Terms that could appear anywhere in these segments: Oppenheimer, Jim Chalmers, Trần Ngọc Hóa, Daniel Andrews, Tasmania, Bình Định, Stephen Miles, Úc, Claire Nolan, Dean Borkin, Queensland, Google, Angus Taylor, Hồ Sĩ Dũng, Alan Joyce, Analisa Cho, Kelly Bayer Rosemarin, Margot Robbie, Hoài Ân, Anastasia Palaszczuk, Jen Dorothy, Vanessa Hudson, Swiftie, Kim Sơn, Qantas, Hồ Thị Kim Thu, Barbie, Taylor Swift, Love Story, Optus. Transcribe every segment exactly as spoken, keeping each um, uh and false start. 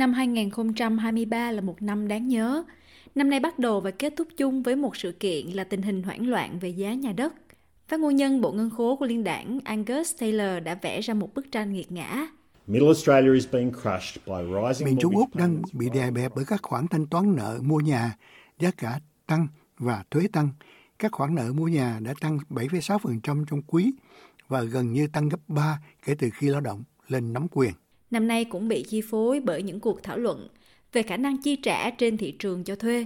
Năm hai không hai ba là một năm đáng nhớ. Năm nay bắt đầu và kết thúc chung với một sự kiện là tình hình hoảng loạn về giá nhà đất. Phát ngôn nhân Bộ Ngân khố của Liên đảng Angus Taylor đã vẽ ra một bức tranh nghiệt ngã. Miền Trung Úc đang bị đè bẹp bởi các khoản thanh toán nợ mua nhà, giá cả tăng và thuế tăng. Các khoản nợ mua nhà đã tăng bảy phẩy sáu phần trăm trong quý và gần như tăng gấp ba kể từ khi lao động lên nắm quyền. Năm nay cũng bị chi phối bởi những cuộc thảo luận về khả năng chi trả trên thị trường cho thuê.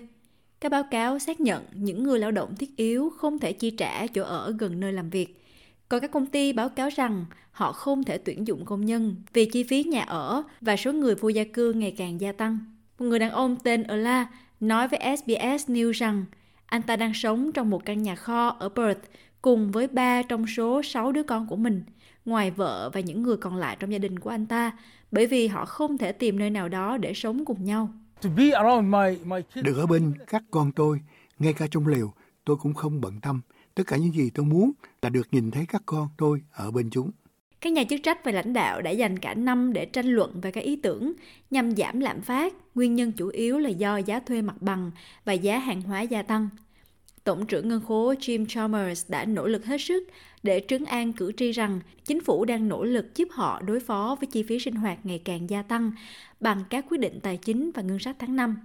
Các báo cáo xác nhận những người lao động thiết yếu không thể chi trả chỗ ở gần nơi làm việc. Còn các công ty báo cáo rằng họ không thể tuyển dụng công nhân vì chi phí nhà ở và số người vô gia cư ngày càng gia tăng. Một người đàn ông tên Ola nói với S B S News rằng anh ta đang sống trong một căn nhà kho ở Perth cùng với ba trong số sáu đứa con của mình, ngoài vợ và những người còn lại trong gia đình của anh ta, bởi vì họ không thể tìm nơi nào đó để sống cùng nhau. Được ở bên các con tôi, ngay cả trong lều, tôi cũng không bận tâm. Tất cả những gì tôi muốn là được nhìn thấy các con tôi ở bên chúng. Các nhà chức trách và lãnh đạo đã dành cả năm để tranh luận về các ý tưởng nhằm giảm lạm phát, nguyên nhân chủ yếu là do giá thuê mặt bằng và giá hàng hóa gia tăng. Tổng trưởng Ngân khố Jim Chalmers đã nỗ lực hết sức để trấn an cử tri rằng chính phủ đang nỗ lực giúp họ đối phó với chi phí sinh hoạt ngày càng gia tăng bằng các quyết định tài chính và ngân sách tháng năm.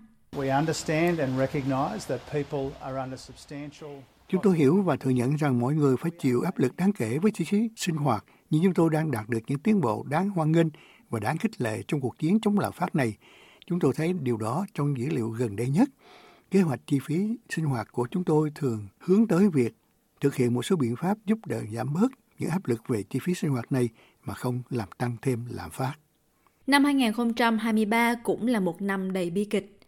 Chúng tôi hiểu và thừa nhận rằng mọi người phải chịu áp lực đáng kể với chi phí sinh hoạt, nhưng chúng tôi đang đạt được những tiến bộ đáng hoan nghênh và đáng khích lệ trong cuộc chiến chống lạm phát này. Chúng tôi thấy điều đó trong dữ liệu gần đây nhất. Kế hoạch chi phí sinh hoạt của chúng tôi thường hướng tới việc thực hiện một số biện pháp giúp đỡ giảm bớt những áp lực về chi phí sinh hoạt này mà không làm tăng thêm lạm phát. Năm hai không hai ba cũng là một năm đầy bi kịch.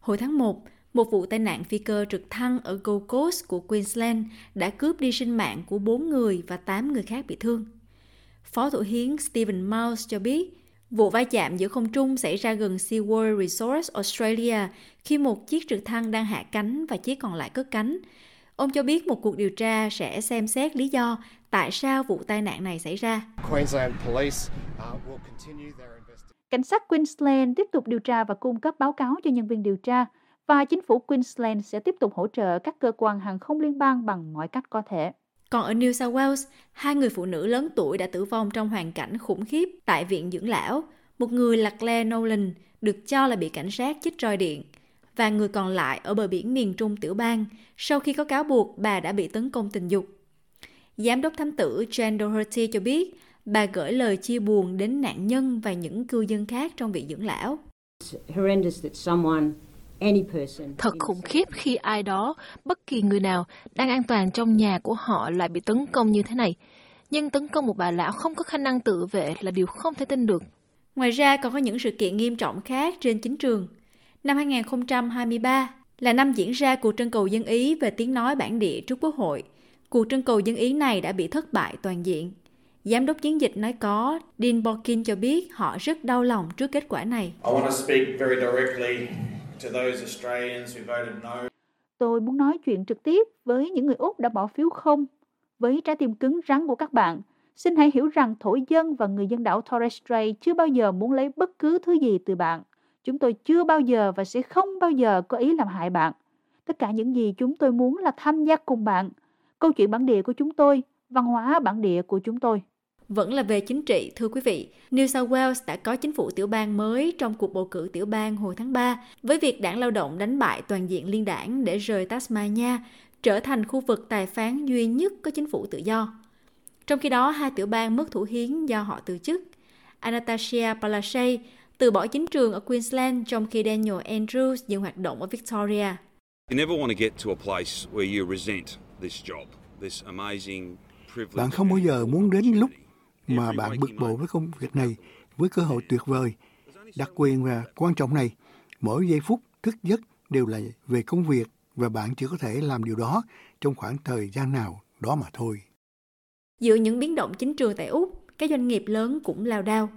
Hồi tháng một, một vụ tai nạn phi cơ trực thăng ở Gold Coast của Queensland đã cướp đi sinh mạng của bốn người và tám người khác bị thương. Phó Thủ hiến Stephen Miles cho biết, vụ va chạm giữa không trung xảy ra gần SeaWorld Resort Australia khi một chiếc trực thăng đang hạ cánh và chiếc còn lại cất cánh. Ông cho biết một cuộc điều tra sẽ xem xét lý do tại sao vụ tai nạn này xảy ra. Cảnh sát Queensland tiếp tục điều tra và cung cấp báo cáo cho nhân viên điều tra, và chính phủ Queensland sẽ tiếp tục hỗ trợ các cơ quan hàng không liên bang bằng mọi cách có thể. Còn ở New South Wales, hai người phụ nữ lớn tuổi đã tử vong trong hoàn cảnh khủng khiếp tại viện dưỡng lão. Một người là Claire Nolan, được cho là bị cảnh sát chích roi điện, và người còn lại ở bờ biển miền trung tiểu bang sau khi có cáo buộc bà đã bị tấn công tình dục. Giám đốc thám tử Jen Dorothy cho biết bà gửi lời chia buồn đến nạn nhân và những cư dân khác trong viện dưỡng lão. Thật khủng khiếp khi ai đó, bất kỳ người nào, đang an toàn trong nhà của họ lại bị tấn công như thế này. Nhưng tấn công một bà lão không có khả năng tự vệ là điều không thể tin được. Ngoài ra còn có những sự kiện nghiêm trọng khác trên chính trường. Năm hai không hai ba là năm diễn ra cuộc trưng cầu dân ý về tiếng nói bản địa trước Quốc hội. Cuộc trưng cầu dân ý này đã bị thất bại toàn diện. Giám đốc chiến dịch nói có, Dean Borkin cho biết họ rất đau lòng trước kết quả này. Tôi muốn nói chuyện trực tiếp với những người Úc đã bỏ phiếu không. Với trái tim cứng rắn của các bạn, xin hãy hiểu rằng thổ dân và người dân đảo Torres Strait chưa bao giờ muốn lấy bất cứ thứ gì từ bạn. Chúng tôi chưa bao giờ và sẽ không bao giờ có ý làm hại bạn. Tất cả những gì chúng tôi muốn là tham gia cùng bạn. Câu chuyện bản địa của chúng tôi, văn hóa bản địa của chúng tôi. Vẫn là về chính trị, thưa quý vị. New South Wales đã có chính phủ tiểu bang mới trong cuộc bầu cử tiểu bang hồi tháng ba, với việc đảng lao động đánh bại toàn diện liên đảng để rời Tasmania, trở thành khu vực tài phán duy nhất có chính phủ tự do. Trong khi đó, hai tiểu bang mất thủ hiến do họ từ chức. Anastasia Palaszczuk từ bỏ chính trường ở Queensland, trong khi Daniel Andrews dừng hoạt động ở Victoria. You never want to get to a place where you resent this job, this amazing privilege. Bạn không bao giờ muốn đến lúc mà bạn bực bội với công việc này, với cơ hội tuyệt vời, đặc quyền và quan trọng này. Mỗi giây phút thức giấc đều là về công việc và bạn chỉ có thể làm điều đó trong khoảng thời gian nào đó mà thôi. Giữa những biến động chính trường tại Úc, các doanh nghiệp lớn cũng lao đao.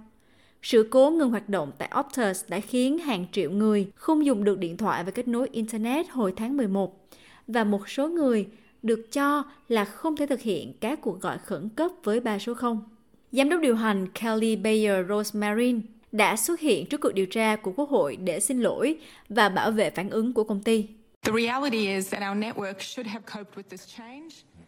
Sự cố ngừng hoạt động tại Optus đã khiến hàng triệu người không dùng được điện thoại và kết nối Internet hồi tháng mười một, và một số người được cho là không thể thực hiện các cuộc gọi khẩn cấp với ba số không. Giám đốc điều hành Kelly Bayer Rosemarin đã xuất hiện trước cuộc điều tra của Quốc hội để xin lỗi và bảo vệ phản ứng của công ty.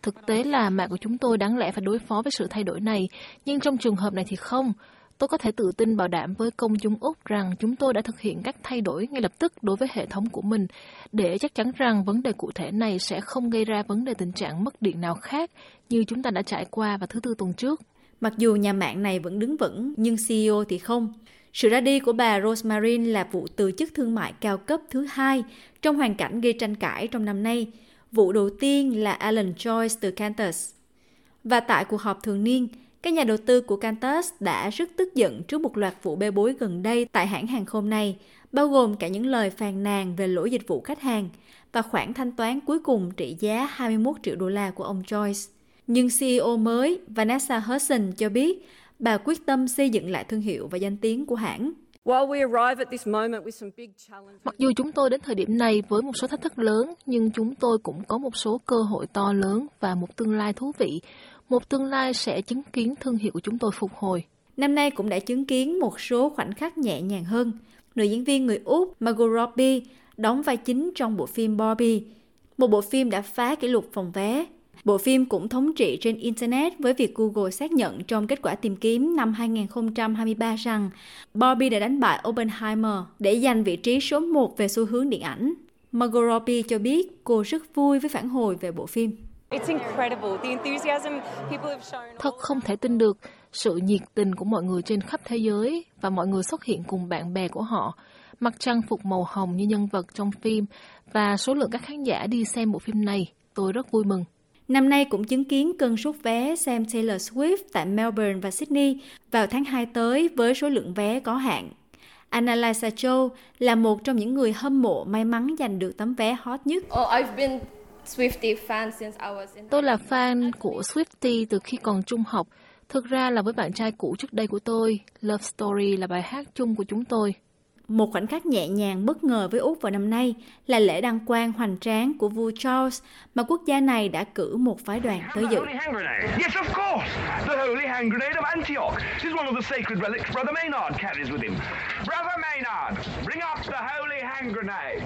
Thực tế là mạng của chúng tôi đáng lẽ phải đối phó với sự thay đổi này, nhưng trong trường hợp này thì không. Tôi có thể tự tin bảo đảm với công chúng Úc rằng chúng tôi đã thực hiện các thay đổi ngay lập tức đối với hệ thống của mình để chắc chắn rằng vấn đề cụ thể này sẽ không gây ra vấn đề tình trạng mất điện nào khác như chúng ta đã trải qua vào thứ Tư tuần trước. Mặc dù nhà mạng này vẫn đứng vững, nhưng xê e ô thì không. Sự ra đi của bà Rosemarin là vụ từ chức thương mại cao cấp thứ hai trong hoàn cảnh gây tranh cãi trong năm nay. Vụ đầu tiên là Alan Joyce từ Qantas. Và tại cuộc họp thường niên, các nhà đầu tư của Qantas đã rất tức giận trước một loạt vụ bê bối gần đây tại hãng hàng không này, bao gồm cả những lời phàn nàn về lỗi dịch vụ khách hàng và khoản thanh toán cuối cùng trị giá hai mươi mốt triệu đô la của ông Joyce. Nhưng xê e ô mới, Vanessa Hudson, cho biết bà quyết tâm xây dựng lại thương hiệu và danh tiếng của hãng. Mặc dù chúng tôi đến thời điểm này với một số thách thức lớn, nhưng chúng tôi cũng có một số cơ hội to lớn và một tương lai thú vị. Một tương lai sẽ chứng kiến thương hiệu của chúng tôi phục hồi. Năm nay cũng đã chứng kiến một số khoảnh khắc nhẹ nhàng hơn. Nữ diễn viên người Úc Margot Robbie đóng vai chính trong bộ phim Barbie, một bộ phim đã phá kỷ lục phòng vé. Bộ phim cũng thống trị trên Internet với việc Google xác nhận trong kết quả tìm kiếm năm hai không hai ba rằng Barbie đã đánh bại Oppenheimer để giành vị trí số một về xu hướng điện ảnh. Margot Robbie cho biết cô rất vui với phản hồi về bộ phim. Thật không thể tin được sự nhiệt tình của mọi người trên khắp thế giới và mọi người xuất hiện cùng bạn bè của họ, mặc trang phục màu hồng như nhân vật trong phim và số lượng các khán giả đi xem bộ phim này. Tôi rất vui mừng. Năm nay cũng chứng kiến cơn sốt vé xem Taylor Swift tại Melbourne và Sydney vào tháng hai tới với số lượng vé có hạn. Analisa Cho là một trong những người hâm mộ may mắn giành được tấm vé hot nhất. Oh, I've been Swiftie fan since I was in... Tôi là fan của Swiftie từ khi còn trung học. Thực ra là với bạn trai cũ trước đây của tôi, Love Story là bài hát chung của chúng tôi. Một khoảnh khắc nhẹ nhàng bất ngờ với Úc vào năm nay là lễ đăng quang hoành tráng của vua Charles mà quốc gia này đã cử một phái đoàn tới dự.